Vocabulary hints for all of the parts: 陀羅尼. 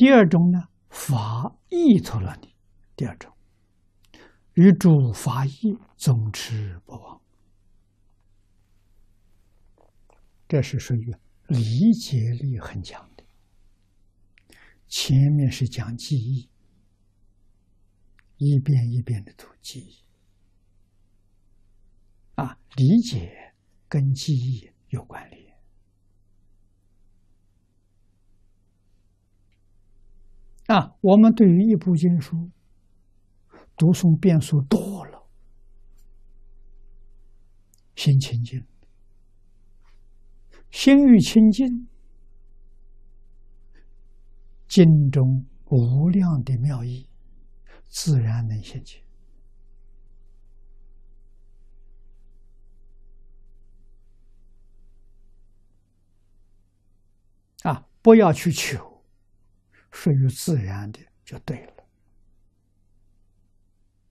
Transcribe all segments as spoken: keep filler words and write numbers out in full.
第二种呢，法益陀罗尼。第二种，与诸法益总持不忘，这是属于理解力很强的。前面是讲记忆，一遍一遍的读记忆，啊，理解跟记忆有关联。 啊，我们对于一部经书读诵遍数多了，心清净，心欲清净，经中无量的妙义自然能现前。啊，不要去求。 属于自然的就对了。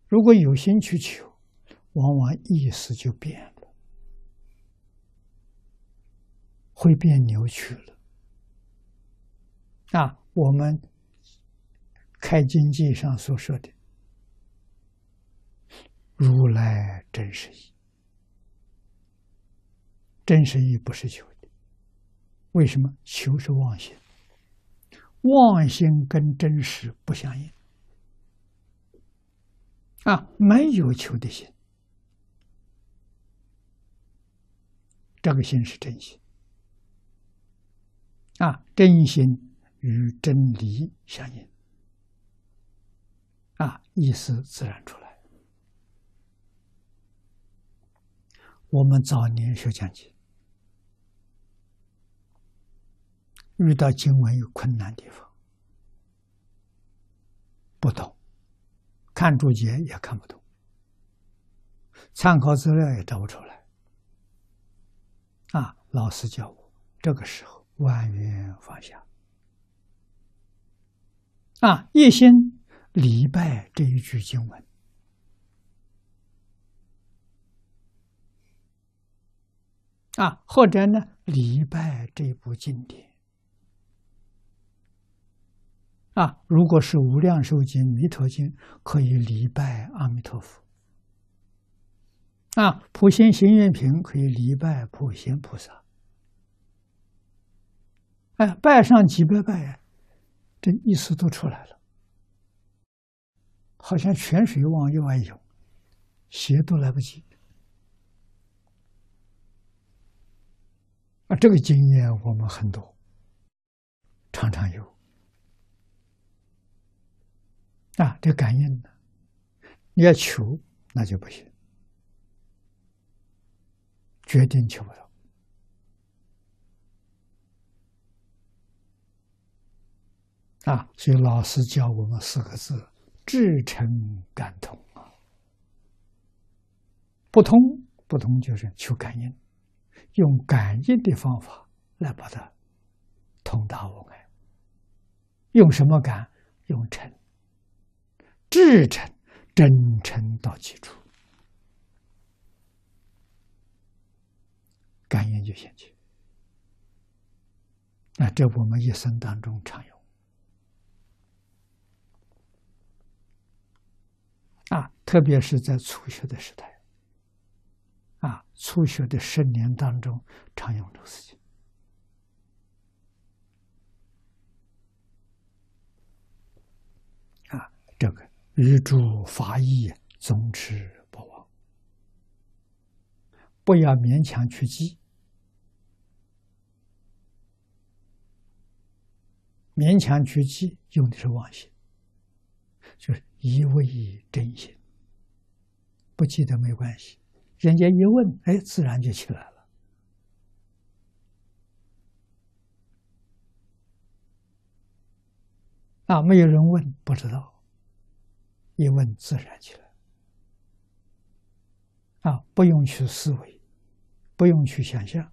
如果有心去求，往往意思就变了，会变扭曲了。啊，我们开经记上所说的“如来真实义”，真实义不是求的。为什么？求是妄心。 妄心跟真实不相应啊，没有求的心，这个心是真心啊，真心与真理相应啊，意思自然出来。我们早年学讲经。 遇到经文有困难地方，不懂，看注解也看不懂，参考资料也找不出来。啊，老师教我，这个时候万缘放下，啊，一心礼拜这一句经文，啊，或者呢，礼拜这部经典。 啊，如果是《无量寿经》《弥陀经》，可以礼拜阿弥陀佛；啊，《普贤行愿品》可以礼拜普贤菩萨。哎，拜上几百拜，这意思都出来了，好像泉水往右岸涌，鞋都来不及。啊，这个经验我们很多，常常有。 啊，这感应呢，你要求那就不行，决定求不到。啊，所以老师教我们四个字：至诚感通啊。不通，不通就是求感应，用感应的方法来把它通达无碍。用什么感？用诚。 至诚，真诚到极处，感应就现前。那这我们一生当中常用。啊，特别是在初学的时代，啊，初学的十年当中常用这个事情。 这个与诸法益总持不忘，不要勉强去记，勉强去记用的是妄心，就是一味真心。不记得没关系，人家一问，哎，自然就起来了。啊，没有人问，不知道。 一问自然起来，啊，不用去思维，不用去想象，